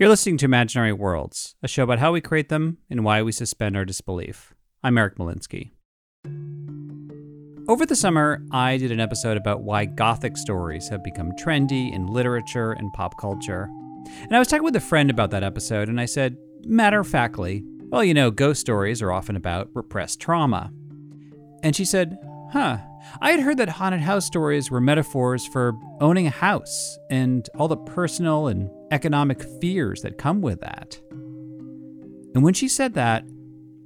You're listening to Imaginary Worlds, a show about how we create them and why we suspend our disbelief. I'm Eric Malinsky. Over the summer, I did an episode about why Gothic stories have become trendy in literature and pop culture. And I was talking with a friend about that episode, and I said, matter-of-factly, well, you know, ghost stories are often about repressed trauma. And she said, I had heard that haunted house stories were metaphors for owning a house and all the personal and economic fears that come with that. And when she said that,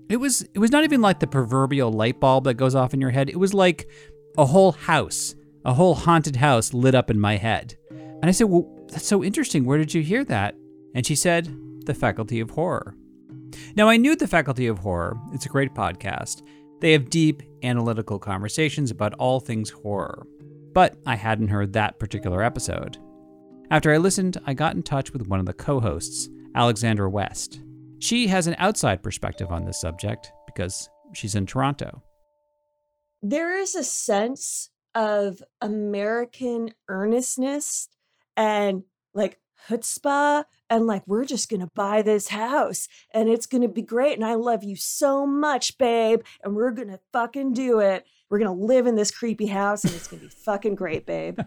it was not even like the proverbial light bulb that goes off in your head. It was like a whole house, a whole haunted house lit up in my head. And I said, well, that's so interesting. Where did you hear that? And she said, the Faculty of Horror. Now, I knew the Faculty of Horror. It's a great podcast. They have deep analytical conversations about all things horror, but I hadn't heard that particular episode. After I listened, I got in touch with one of the co-hosts, Alexandra West. She has an outside perspective on this subject because she's in Toronto. There is a sense of American earnestness and like chutzpah and like, we're just going to buy this house and it's going to be great. And I love you so much, babe. And we're going to fucking do it. We're going to live in this creepy house and it's going to be fucking great, babe.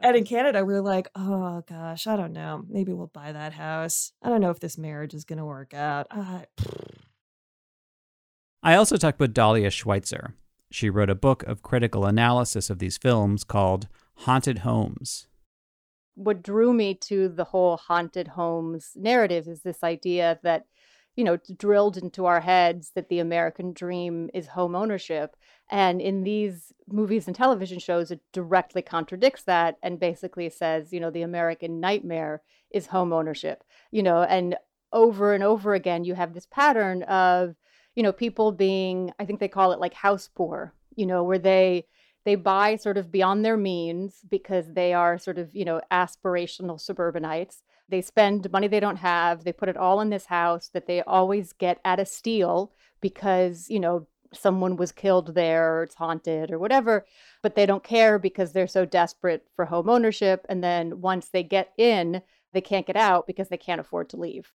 And in Canada, we're like, oh gosh, I don't know. Maybe we'll buy that house. I don't know if this marriage is going to work out. I also talked with Dahlia Schweitzer. She wrote a book of critical analysis of these films called Haunted Homes. What drew me to the whole haunted homes narrative is this idea that, you know, it's drilled into our heads that the American dream is home ownership. And in these movies and television shows, it directly contradicts that and basically says, you know, the American nightmare is home ownership, you know, and over again, you have this pattern of, you know, people being, I think they call it like house poor, you know, where they buy sort of beyond their means because they are sort of, you know, aspirational suburbanites. They spend money they don't have. They put it all in this house that they always get at a steal because, you know, someone was killed there or it's haunted or whatever. But they don't care because they're so desperate for home ownership. And then once they get in, they can't get out because they can't afford to leave.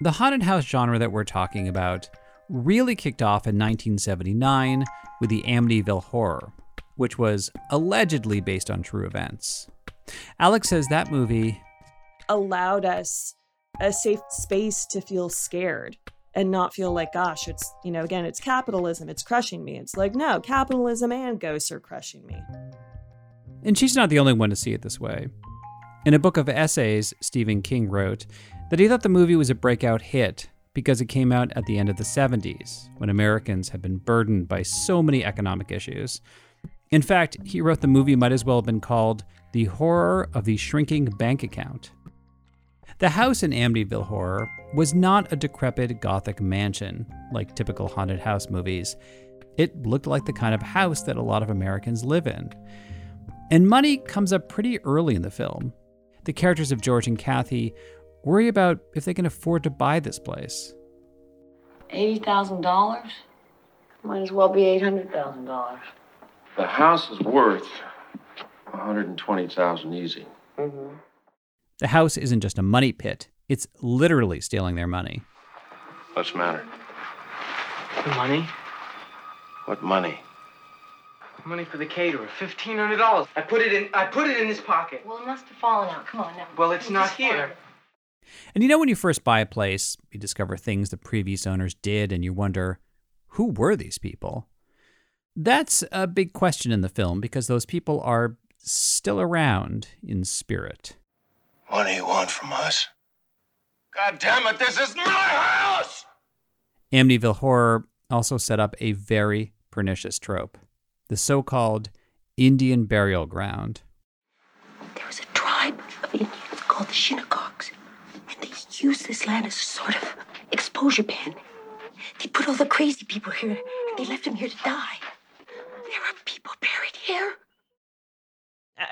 The haunted house genre that we're talking about really kicked off in 1979 with the Amityville Horror, which was allegedly based on true events. Alex says that movie allowed us a safe space to feel scared and not feel like, gosh, it's, you know, again, it's capitalism, it's crushing me. It's like, no, capitalism and ghosts are crushing me. And she's not the only one to see it this way. In a book of essays, Stephen King wrote that he thought the movie was a breakout hit because it came out at the end of the 70s, when Americans had been burdened by so many economic issues. In fact, he wrote the movie might as well have been called The Horror of the Shrinking Bank Account. The house in Amityville Horror was not a decrepit Gothic mansion, like typical haunted house movies. It looked like the kind of house that a lot of Americans live in. And money comes up pretty early in the film. The characters of George and Kathy worry about if they can afford to buy this place. $80,000? Might as well be $800,000. The house is worth $120,000 easy. Mm-hmm. The house isn't just a money pit. It's literally stealing their money. What's the matter? Money? What money? Money for the caterer, $1,500. I put it in his pocket. Well, it must have fallen out. Come on now. Well, it's not here. And you know, when you first buy a place, you discover things the previous owners did, and you wonder, who were these people? That's a big question in the film, because those people are still around in spirit. What do you want from us? God damn it, this is my house! Amityville Horror also set up a very pernicious trope, the so-called Indian burial ground. There was a tribe of Indians called the used this land as a sort of exposure pen. They put all the crazy people here, and they left them here to die. There are people buried here.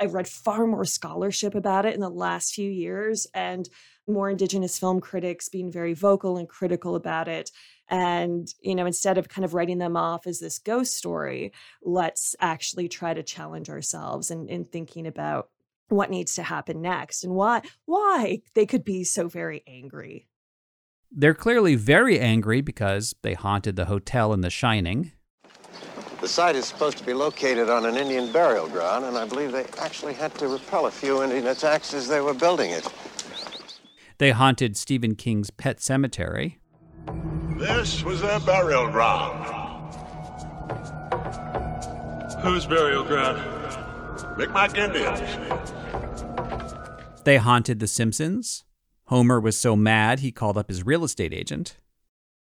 I've read far more scholarship about it in the last few years, and more Indigenous film critics being very vocal and critical about it. And, you know, instead of kind of writing them off as this ghost story, let's actually try to challenge ourselves in thinking about what needs to happen next and why they could be so very angry. They're clearly very angry because they haunted the hotel in The Shining. The site is supposed to be located on an Indian burial ground, and I believe they actually had to repel a few Indian attacks as they were building it. They haunted Stephen King's Pet Cemetery. This was their burial ground. Whose burial ground? Micmac Indians. They haunted The Simpsons. Homer was so mad he called up his real estate agent.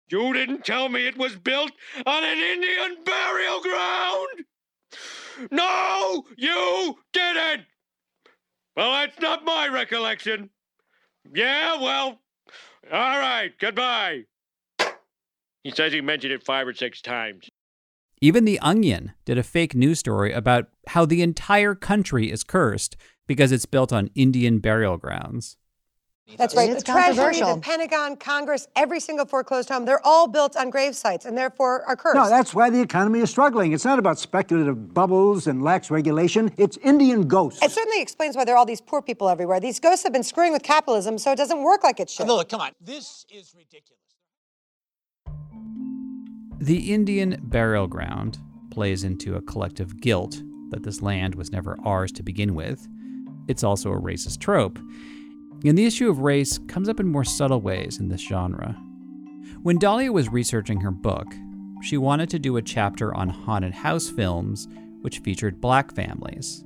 You didn't tell me it was built on an Indian burial ground! No, you didn't! Well, that's not my recollection. Yeah, well, all right, goodbye. He says he mentioned it 5 or 6 times. Even The Onion did a fake news story about how the entire country is cursed because it's built on Indian burial grounds. That's right. The Treasury, the Pentagon, Congress, every single foreclosed home, they're all built on grave sites and therefore are cursed. No, that's why the economy is struggling. It's not about speculative bubbles and lax regulation. It's Indian ghosts. It certainly explains why there are all these poor people everywhere. These ghosts have been screwing with capitalism, so it doesn't work like it should. No, look, come on. This is ridiculous. The Indian burial ground plays into a collective guilt that this land was never ours to begin with. It's also a racist trope. And the issue of race comes up in more subtle ways in this genre. When Dahlia was researching her book, she wanted to do a chapter on haunted house films, which featured Black families.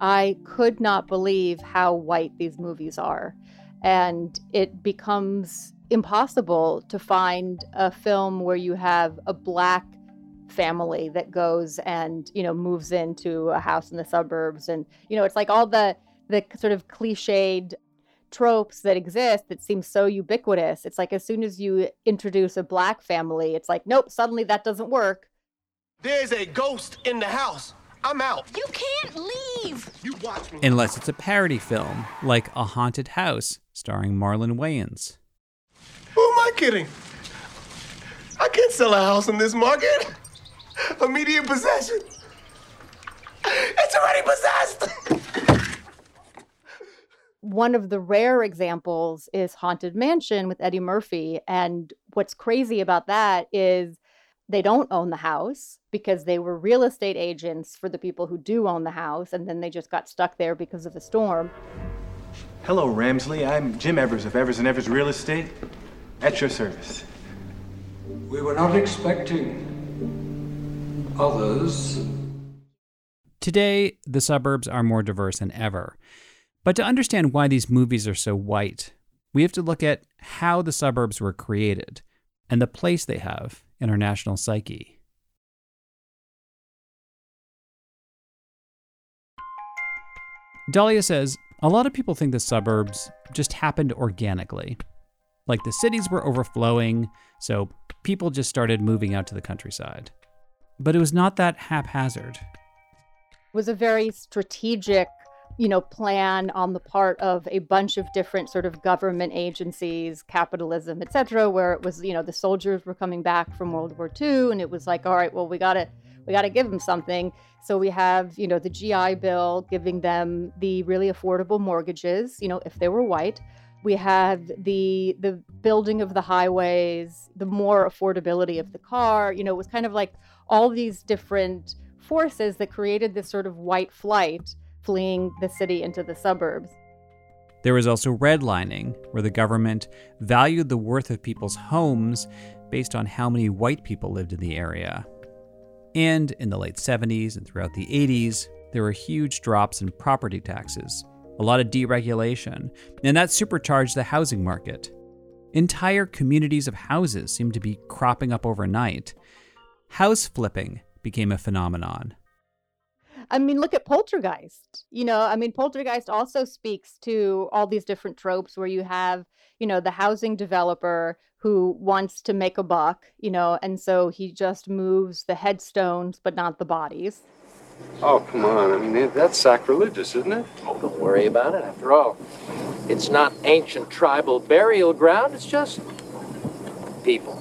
I could not believe how white these movies are, and it becomes impossible to find a film where you have a Black family that goes and, you know, moves into a house in the suburbs, and, you know, it's like all the sort of cliched tropes that exist that seem so ubiquitous. It's like as soon as you introduce a Black family, it's like, nope, suddenly that doesn't work. There's a ghost in the house. I'm out. You can't leave. You watch me. Unless it's a parody film, like A Haunted House, starring Marlon Wayans. Who am I kidding? I can't sell a house in this market. Immediate possession. It's already possessed. One of the rare examples is Haunted Mansion with Eddie Murphy. And what's crazy about that is they don't own the house because they were real estate agents for the people who do own the house. And then they just got stuck there because of the storm. Hello, Ramsley. I'm Jim Evers of Evers & Evers Real Estate. At your service. We were not expecting others. Today, the suburbs are more diverse than ever. But to understand why these movies are so white, we have to look at how the suburbs were created and the place they have in our national psyche. Dahlia says, a lot of people think the suburbs just happened organically. Like the cities were overflowing, so people just started moving out to the countryside. But it was not that haphazard. It was a very strategic, you know, plan on the part of a bunch of different sort of government agencies, capitalism, et cetera, where it was, you know, the soldiers were coming back from World War II, and it was like, all right, well, we gotta give them something. So we have, you know, the GI Bill giving them the really affordable mortgages, you know, if they were white. We have the building of the highways, the more affordability of the car. You know, it was kind of like all these different forces that created this sort of white flight fleeing the city into the suburbs. There was also redlining, where the government valued the worth of people's homes based on how many white people lived in the area. And in the late 70s and throughout the 80s, there were huge drops in property taxes, a lot of deregulation, and that supercharged the housing market. Entire communities of houses seemed to be cropping up overnight. House flipping became a phenomenon. I mean, look at Poltergeist. You know, I mean, Poltergeist also speaks to all these different tropes where you have, you know, the housing developer who wants to make a buck, you know, and so he just moves the headstones, but not the bodies. Oh, come on. I mean, that's sacrilegious, isn't it? Oh, don't worry about it. After all, it's not ancient tribal burial ground. It's just people.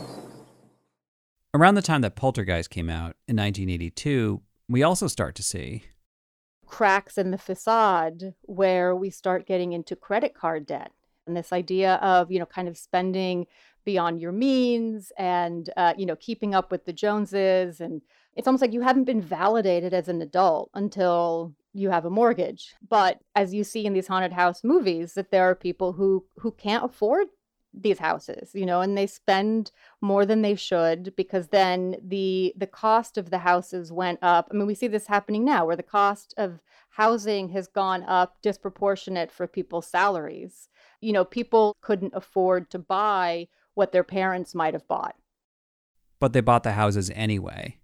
Around the time that Poltergeist came out in 1982, we also start to see cracks in the facade where we start getting into credit card debt. And this idea of, you know, kind of spending beyond your means and, you know, keeping up with the Joneses. And it's almost like you haven't been validated as an adult until you have a mortgage. But as you see in these haunted house movies, that there are people who can't afford these houses, you know, and they spend more than they should because then the cost of the houses went up. I mean, we see this happening now where the cost of housing has gone up disproportionate for people's salaries. You know, people couldn't afford to buy what their parents might have bought. But they bought the houses anyway.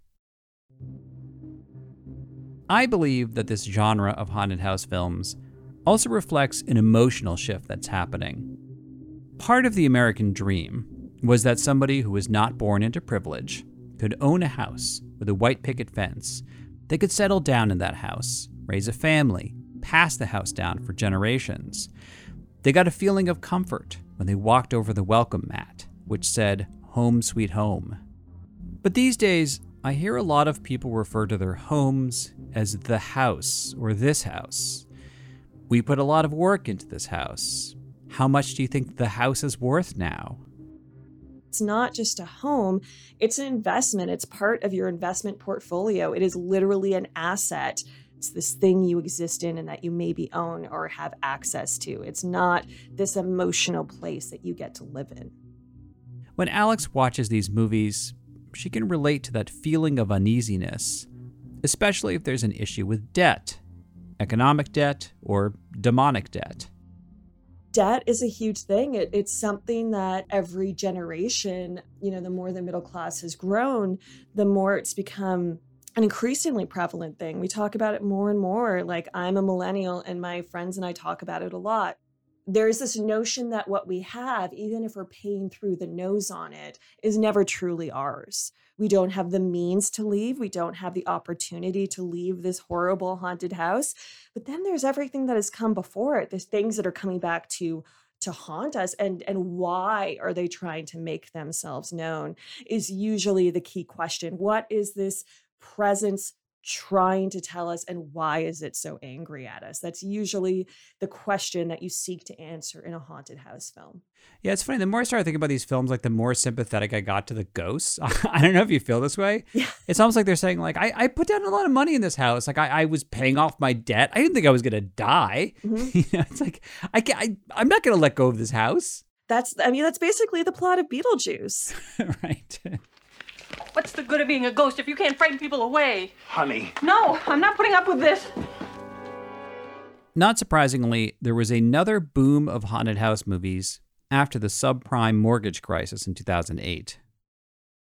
I believe that this genre of haunted house films also reflects an emotional shift that's happening. Part of the American dream was that somebody who was not born into privilege could own a house with a white picket fence. They could settle down in that house, raise a family, pass the house down for generations. They got a feeling of comfort when they walked over the welcome mat, which said, "Home Sweet Home." But these days, I hear a lot of people refer to their homes as the house or this house. We put a lot of work into this house. How much do you think the house is worth now? It's not just a home, it's an investment. It's part of your investment portfolio. It is literally an asset. It's this thing you exist in and that you maybe own or have access to. It's not this emotional place that you get to live in. When Alex watches these movies, she can relate to that feeling of uneasiness, especially if there's an issue with debt, economic debt or demonic debt. Debt is a huge thing. It's something that every generation, you know, the more the middle class has grown, the more it's become an increasingly prevalent thing. We talk about it more and more. Like, I'm a millennial and my friends and I talk about it a lot. There's this notion that what we have, even if we're paying through the nose on it, is never truly ours. We don't have the means to leave. We don't have the opportunity to leave this horrible haunted house. But then there's everything that has come before it. There's things that are coming back to haunt us. And why are they trying to make themselves known is usually the key question. What is this presence trying to tell us, and why is it so angry at us? That's usually the question that you seek to answer in a haunted house film. Yeah, it's funny. The more I started thinking about these films, like, the more sympathetic I got to the ghosts. I don't know if you feel this way. Yeah. It's almost like they're saying, like, I put down a lot of money in this house. Like, I was paying off my debt. I didn't think I was going to die. Mm-hmm. You know, it's like, I'm not going to let go of this house. That's basically the plot of Beetlejuice. Right. What's the good of being a ghost if you can't frighten people away? Honey. No, I'm not putting up with this. Not surprisingly, there was another boom of haunted house movies after the subprime mortgage crisis in 2008.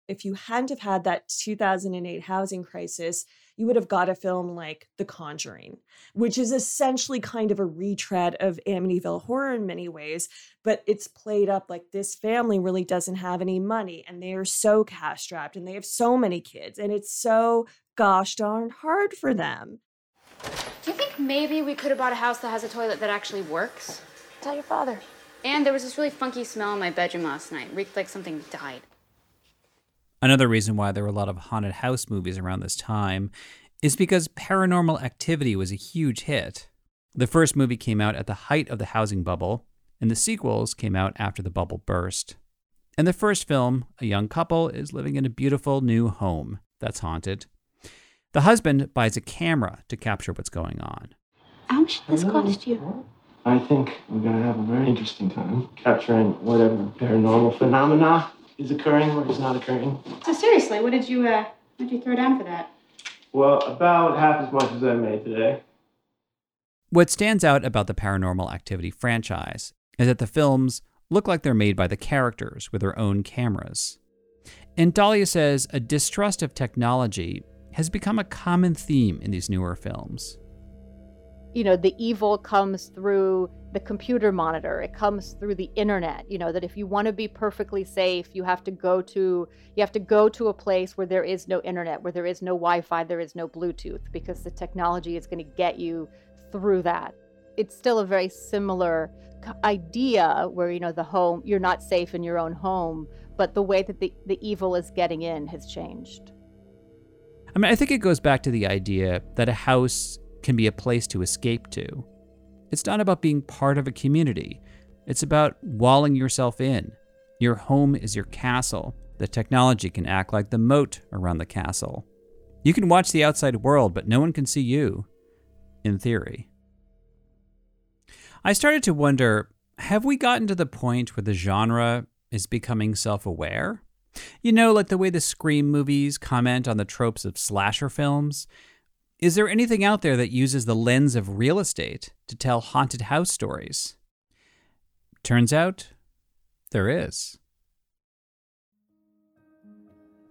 If you hadn't have had that 2008 housing crisis, you would have got a film like The Conjuring, which is essentially kind of a retread of Amityville Horror in many ways, but it's played up like this family really doesn't have any money and they are so cash-strapped and they have so many kids and it's so gosh darn hard for them. Do you think maybe we could have bought a house that has a toilet that actually works? Tell your father. And there was this really funky smell in my bedroom last night. It reeked like something died. Another reason why there were a lot of haunted house movies around this time is because Paranormal Activity was a huge hit. The first movie came out at the height of the housing bubble, and the sequels came out after the bubble burst. In the first film, a young couple is living in a beautiful new home that's haunted. The husband buys a camera to capture what's going on. How much did this cost you? I think we're going to have a very interesting time capturing whatever paranormal phenomena is occurring or is not occurring. So seriously, what did you throw down for that? Well, about half as much as I made today. What stands out about the Paranormal Activity franchise is that the films look like they're made by the characters with their own cameras. And Dahlia says a distrust of technology has become a common theme in these newer films. You know, the evil comes through the computer monitor. It comes through the internet. You know, that if you want to be perfectly safe, you have to go to a place where there is no internet, where there is no Wi-Fi, there is no Bluetooth, because the technology is going to get you through that. It's still a very similar idea where, you know, the home, you're not safe in your own home, but the way that the evil is getting in has changed. I mean, I think it goes back to the idea that a house can be a place to escape to. It's not about being part of a community. It's about walling yourself in. Your home is your castle. The technology can act like the moat around the castle. You can watch the outside world, but no one can see you, in theory. I started to wonder, have we gotten to the point where the genre is becoming self-aware? You know, like the way the Scream movies comment on the tropes of slasher films. Is there anything out there that uses the lens of real estate to tell haunted house stories? Turns out, there is.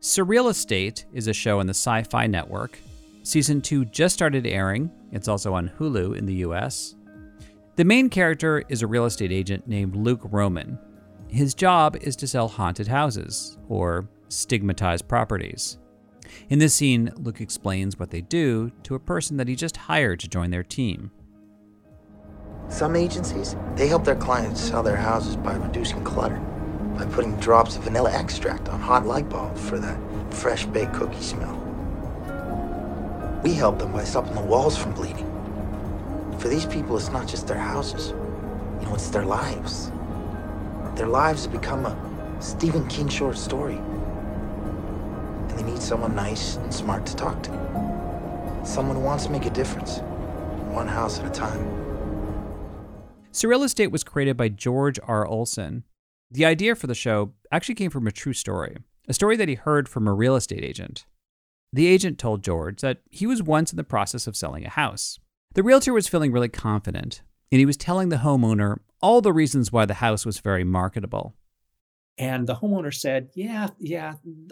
SurrealEstate is a show on the Sci-Fi Network. Season 2 just started airing. It's also on Hulu in the US. The main character is a real estate agent named Luke Roman. His job is to sell haunted houses, or stigmatized properties. In this scene, Luke explains what they do to a person that he just hired to join their team. Some agencies, they help their clients sell their houses by reducing clutter, by putting drops of vanilla extract on hot light bulbs for that fresh baked cookie smell. We help them by stopping the walls from bleeding. For these people, it's not just their houses, you know, it's their lives. Their lives have become a Stephen King short story. They need someone nice and smart to talk to. Someone who wants to make a difference, one house at a time. SurrealEstate was created by George R. Olson. The idea for the show actually came from a true story, a story that he heard from a real estate agent. The agent told George that he was once in the process of selling a house. The realtor was feeling really confident, and he was telling the homeowner all the reasons why the house was very marketable. And the homeowner said, yeah,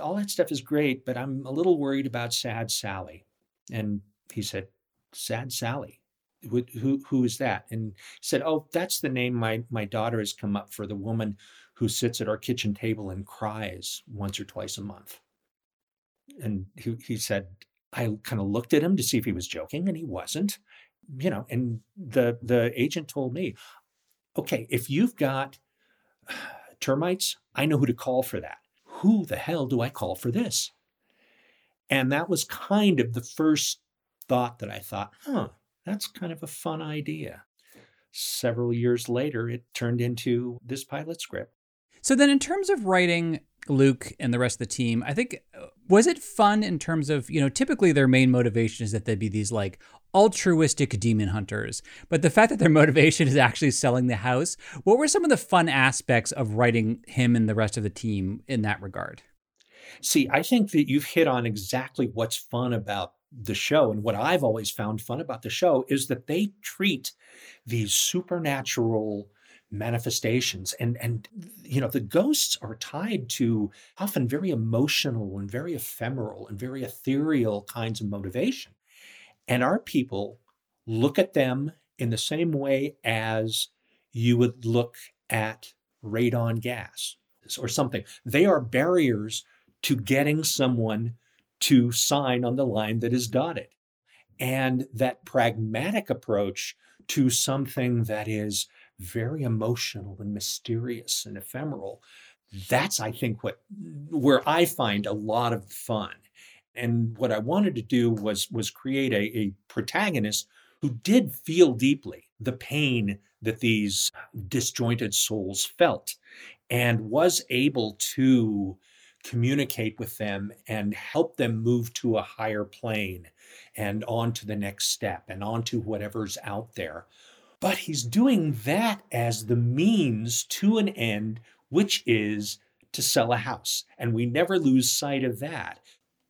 all that stuff is great, but I'm a little worried about Sad Sally. And he said, Sad Sally? Who is that? And he said, oh, that's the name my daughter has come up for, the woman who sits at our kitchen table and cries once or twice a month. And he said, I kind of looked at him to see if he was joking, and he wasn't. You know, and the agent told me, okay, if you've got termites, I know who to call for that. Who the hell do I call for this? And that was kind of the first thought that I thought, that's kind of a fun idea. Several years later, it turned into this pilot script. So then in terms of writing Luke and the rest of the team, I think, was it fun in terms of, you know, typically their main motivation is that they'd be these like altruistic demon hunters, but the fact that their motivation is actually selling the house, what were some of the fun aspects of writing him and the rest of the team in that regard? See, I think that you've hit on exactly what's fun about the show. And what I've always found fun about the show is that they treat these supernatural manifestations and you know, the ghosts are tied to often very emotional and very ephemeral and very ethereal kinds of motivation, and our people look at them in the same way as you would look at radon gas or something. They are barriers to getting someone to sign on the line that is dotted, and that pragmatic approach to something that is very emotional and mysterious and ephemeral. That's, I think, where I find a lot of fun. And what I wanted to do was create a protagonist who did feel deeply the pain that these disjointed souls felt, and was able to communicate with them and help them move to a higher plane and on to the next step and on to whatever's out there. But he's doing that as the means to an end, which is to sell a house. And we never lose sight of that.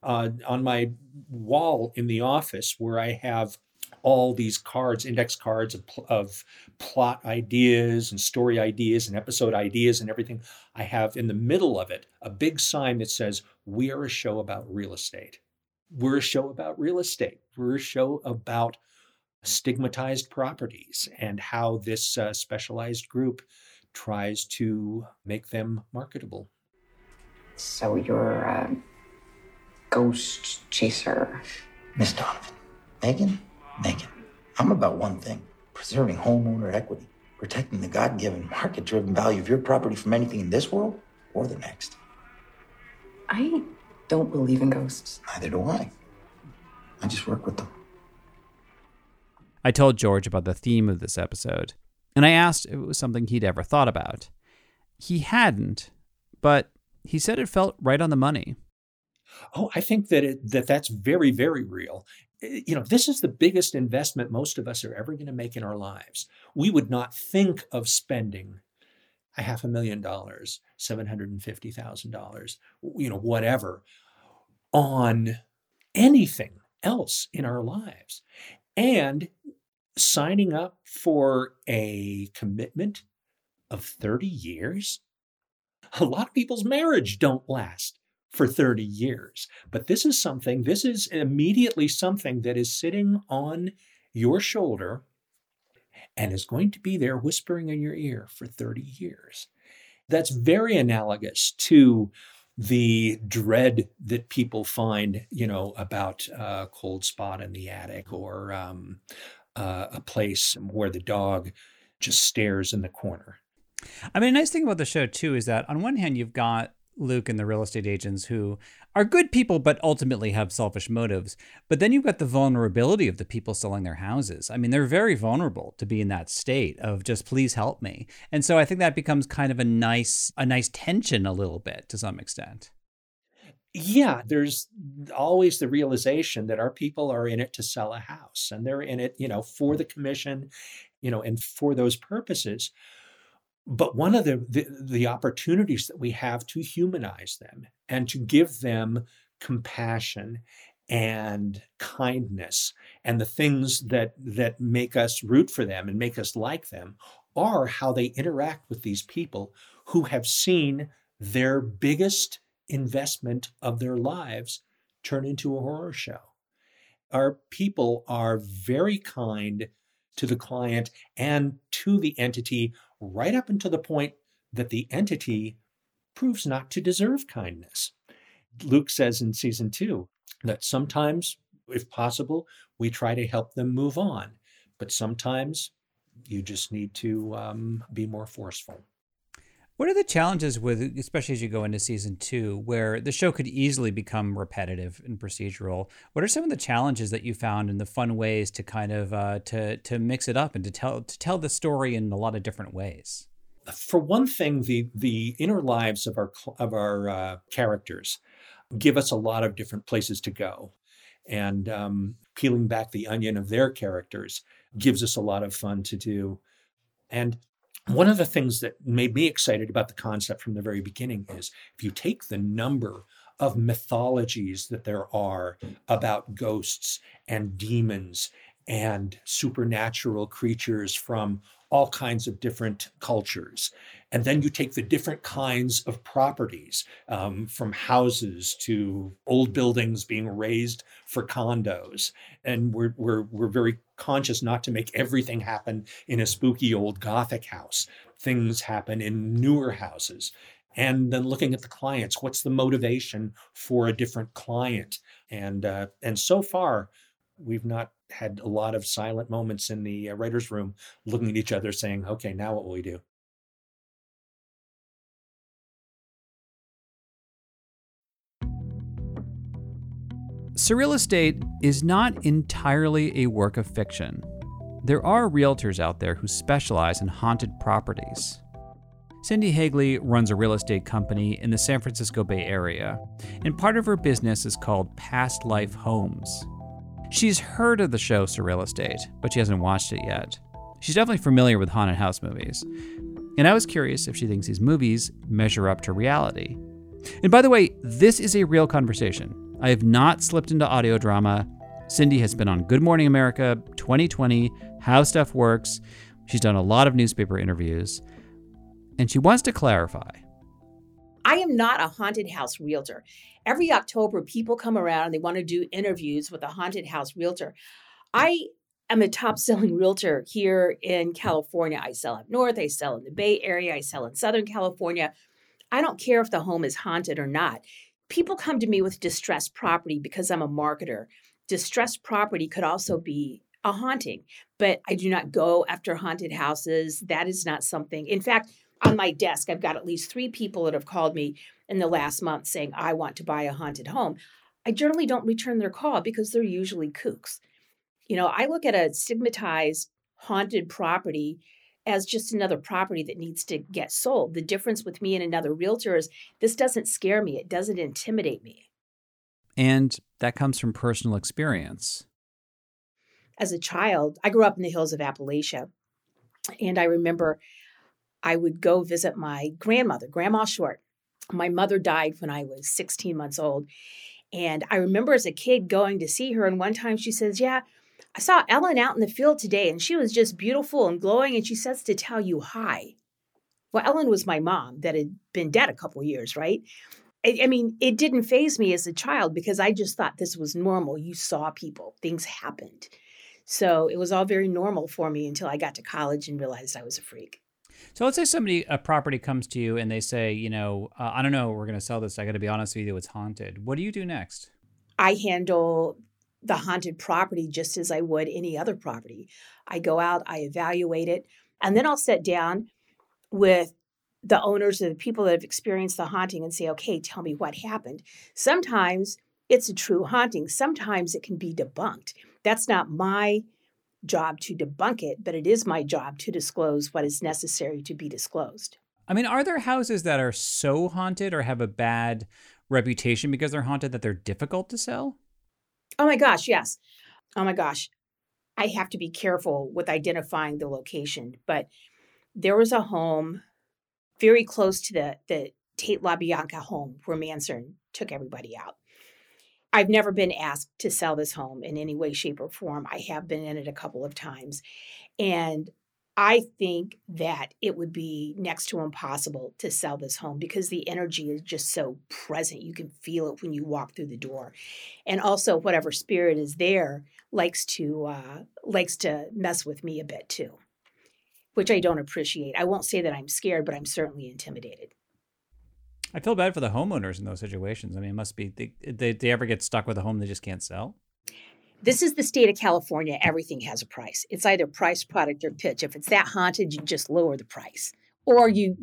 On my wall in the office, where I have all these cards, index cards of plot ideas and story ideas and episode ideas and everything, I have in the middle of it a big sign that says, we are a show about real estate. We're a show about real estate. We're a show about stigmatized properties and how this specialized group tries to make them marketable. So you're a ghost chaser. Miss Donovan, Megan, I'm about one thing, preserving homeowner equity, protecting the God-given market-driven value of your property from anything in this world or the next. I don't believe in ghosts. Neither do I. I just work with them. I told George about the theme of this episode, and I asked if it was something he'd ever thought about. He hadn't, but he said it felt right on the money. Oh, I think that that's very, very real. You know, this is the biggest investment most of us are ever going to make in our lives. We would not think of spending $500,000, $750,000, you know, whatever, on anything else in our lives. And signing up for a commitment of 30 years, a lot of people's marriage don't last for 30 years. But this is immediately something that is sitting on your shoulder and is going to be there whispering in your ear for 30 years. That's very analogous to the dread that people find, you know, about a cold spot in the attic or a place where the dog just stares in the corner. I mean, a nice thing about the show, too, is that on one hand, you've got Luke and the real estate agents who are good people, but ultimately have selfish motives. But then you've got the vulnerability of the people selling their houses. I mean, they're very vulnerable to be in that state of just, please help me. And so I think that becomes kind of a nice tension a little bit to some extent. Yeah, there's always the realization that our people are in it to sell a house and they're in it, you know, for the commission, you know, and for those purposes. But one of the opportunities that we have to humanize them and to give them compassion and kindness and the things that make us root for them and make us like them are how they interact with these people who have seen their biggest investment of their lives turn into a horror show. Our people are very kind to the client and to the entity, right up until the point that the entity proves not to deserve kindness. Luke says in season 2 that sometimes, if possible, we try to help them move on, but sometimes you just need to be more forceful. What are the challenges with, especially as you go into season 2, where the show could easily become repetitive and procedural? What are some of the challenges that you found in the fun ways to kind of to mix it up and to tell the story in a lot of different ways? For one thing, the inner lives of our characters give us a lot of different places to go, and peeling back the onion of their characters gives us a lot of fun to do, and. One of the things that made me excited about the concept from the very beginning is if you take the number of mythologies that there are about ghosts and demons and supernatural creatures from all kinds of different cultures, and then you take the different kinds of properties from houses to old buildings being raised for condos, and we're very conscious not to make everything happen in a spooky old Gothic house. Things happen in newer houses. And then looking at the clients, what's the motivation for a different client? And so far, we've not had a lot of silent moments in the writer's room looking at each other saying, okay, now what will we do? Surreal Estate is not entirely a work of fiction. There are realtors out there who specialize in haunted properties. Cindy Hagley runs a real estate company in the San Francisco Bay Area, and part of her business is called Past Life Homes. She's heard of the show Surreal Estate, but she hasn't watched it yet. She's definitely familiar with haunted house movies, and I was curious if she thinks these movies measure up to reality. And by the way, this is a real conversation. I have not slipped into audio drama. Cindy has been on Good Morning America, 2020, How Stuff Works. She's done a lot of newspaper interviews, and she wants to clarify. I am not a haunted house realtor. Every October, people come around and they want to do interviews with a haunted house realtor. I am a top-selling realtor here in California. I sell up north. I sell in the Bay Area. I sell in Southern California. I don't care if the home is haunted or not. People come to me with distressed property because I'm a marketer. Distressed property could also be a haunting, but I do not go after haunted houses. That is not something. In fact, on my desk, I've got at least 3 people that have called me in the last month saying, I want to buy a haunted home. I generally don't return their call because they're usually kooks. You know, I look at a stigmatized haunted property as just another property that needs to get sold. The difference with me and another realtor is this doesn't scare me. It doesn't intimidate me. And that comes from personal experience. As a child, I grew up in the hills of Appalachia. And I remember I would go visit my grandmother, Grandma Short. My mother died when I was 16 months old. And I remember as a kid going to see her. And one time she says, yeah, I saw Ellen out in the field today, and she was just beautiful and glowing, and she says to tell you hi. Well, Ellen was my mom that had been dead a couple years, right? I mean, it didn't faze me as a child because I just thought this was normal. You saw people. Things happened. So it was all very normal for me until I got to college and realized I was a freak. So let's say a property comes to you and they say, you know, I don't know, we're going to sell this. I got to be honest with you, it's haunted. What do you do next? I handle the haunted property just as I would any other property. I go out, I evaluate it, and then I'll sit down with the owners or the people that have experienced the haunting and say, okay, tell me what happened. Sometimes it's a true haunting. Sometimes it can be debunked. That's not my job to debunk it, but it is my job to disclose what is necessary to be disclosed. I mean, are there houses that are so haunted or have a bad reputation because they're haunted that they're difficult to sell? Oh my gosh, yes. Oh my gosh. I have to be careful with identifying the location, but there was a home very close to the Tate LaBianca home where Manson took everybody out. I've never been asked to sell this home in any way, shape, or form. I have been in it a couple of times. And I think that it would be next to impossible to sell this home because the energy is just so present. You can feel it when you walk through the door. And also whatever spirit is there likes to mess with me a bit too, which I don't appreciate. I won't say that I'm scared, but I'm certainly intimidated. I feel bad for the homeowners in those situations. I mean, it must be, they ever get stuck with a home they just can't sell? This is the state of California. Everything has a price. It's either price, product, or pitch. If it's that haunted, you just lower the price. Or you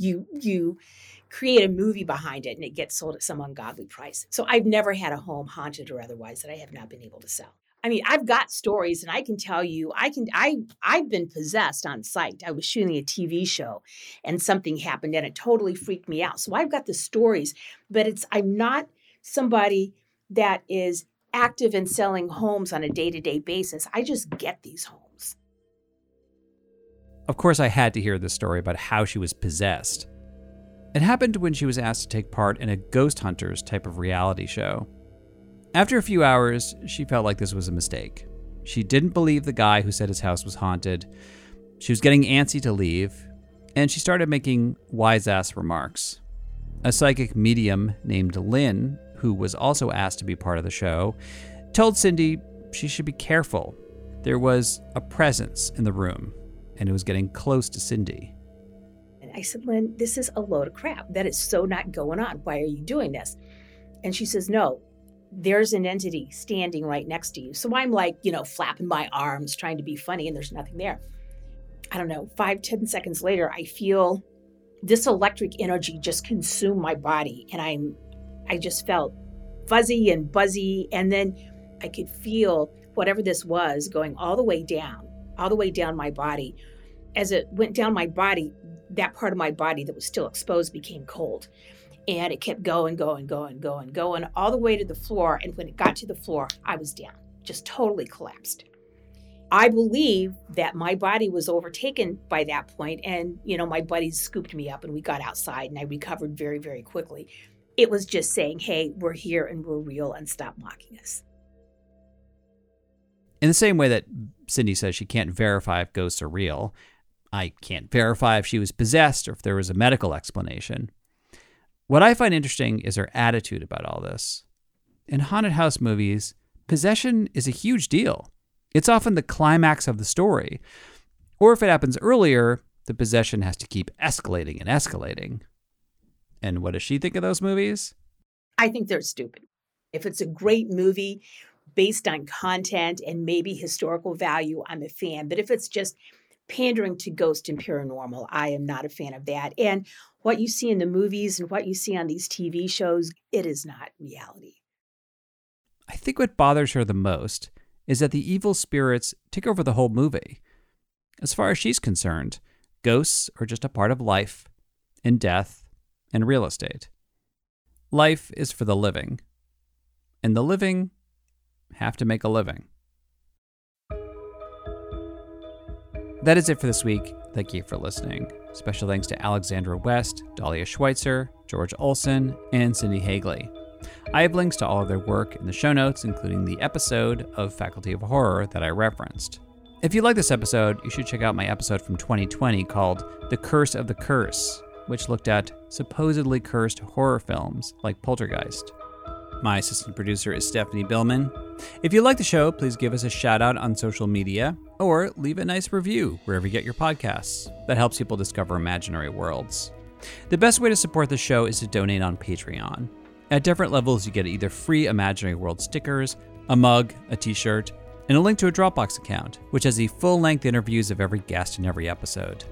create a movie behind it and it gets sold at some ungodly price. So I've never had a home haunted or otherwise that I have not been able to sell. I mean, I've got stories and I can tell you, I've been possessed on site. I was shooting a TV show and something happened and it totally freaked me out. So I've got the stories, but I'm not somebody that is active in selling homes on a day-to-day basis. I just get these homes. Of course, I had to hear this story about how she was possessed. It happened when she was asked to take part in a ghost hunters type of reality show. After a few hours, she felt like this was a mistake. She didn't believe the guy who said his house was haunted. She was getting antsy to leave, and she started making wise-ass remarks. A psychic medium named Lynn, who was also asked to be part of the show, told Cindy she should be careful. There was a presence in the room, and it was getting close to Cindy. And I said, Lynn, this is a load of crap. That is so not going on. Why are you doing this? And she says, no, there's an entity standing right next to you. So I'm like, you know, flapping my arms, trying to be funny, and there's nothing there. I don't know, 5-10 seconds later, I feel this electric energy just consume my body, and I just felt fuzzy and buzzy, and then I could feel whatever this was going all the way down my body. As it went down my body, that part of my body that was still exposed became cold, and it kept going all the way to the floor. And when it got to the floor, I was down, just totally collapsed. I believe that my body was overtaken by that point, and, you know, my buddies scooped me up and we got outside and I recovered very, very quickly. It was just saying, hey, we're here and we're real and stop mocking us. In the same way that Cindy says she can't verify if ghosts are real, I can't verify if she was possessed or if there was a medical explanation. What I find interesting is her attitude about all this. In haunted house movies, possession is a huge deal. It's often the climax of the story. Or if it happens earlier, the possession has to keep escalating and escalating. And what does she think of those movies? I think they're stupid. If it's a great movie based on content and maybe historical value, I'm a fan. But if it's just pandering to ghost and paranormal, I am not a fan of that. And what you see in the movies and what you see on these TV shows, it is not reality. I think what bothers her the most is that the evil spirits take over the whole movie. As far as she's concerned, ghosts are just a part of life and death and real estate. Life is for the living, and the living have to make a living. That is it for this week. Thank you for listening. Special thanks to Alexandra West, Dahlia Schweitzer, George Olson, and Cindy Hagley. I have links to all of their work in the show notes, including the episode of Faculty of Horror that I referenced. If you like this episode, you should check out my episode from 2020 called The Curse of the Curse, which looked at supposedly cursed horror films like Poltergeist. My assistant producer is Stephanie Billman. If you like the show, please give us a shout out on social media or leave a nice review wherever you get your podcasts. That helps people discover Imaginary Worlds. The best way to support the show is to donate on Patreon. At different levels, you get either free Imaginary World stickers, a mug, a t-shirt, and a link to a Dropbox account, which has the full-length interviews of every guest in every episode.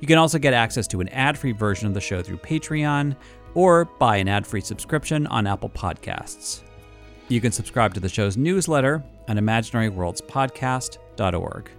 You can also get access to an ad-free version of the show through Patreon, or buy an ad-free subscription on Apple Podcasts. You can subscribe to the show's newsletter on imaginaryworldspodcast.org.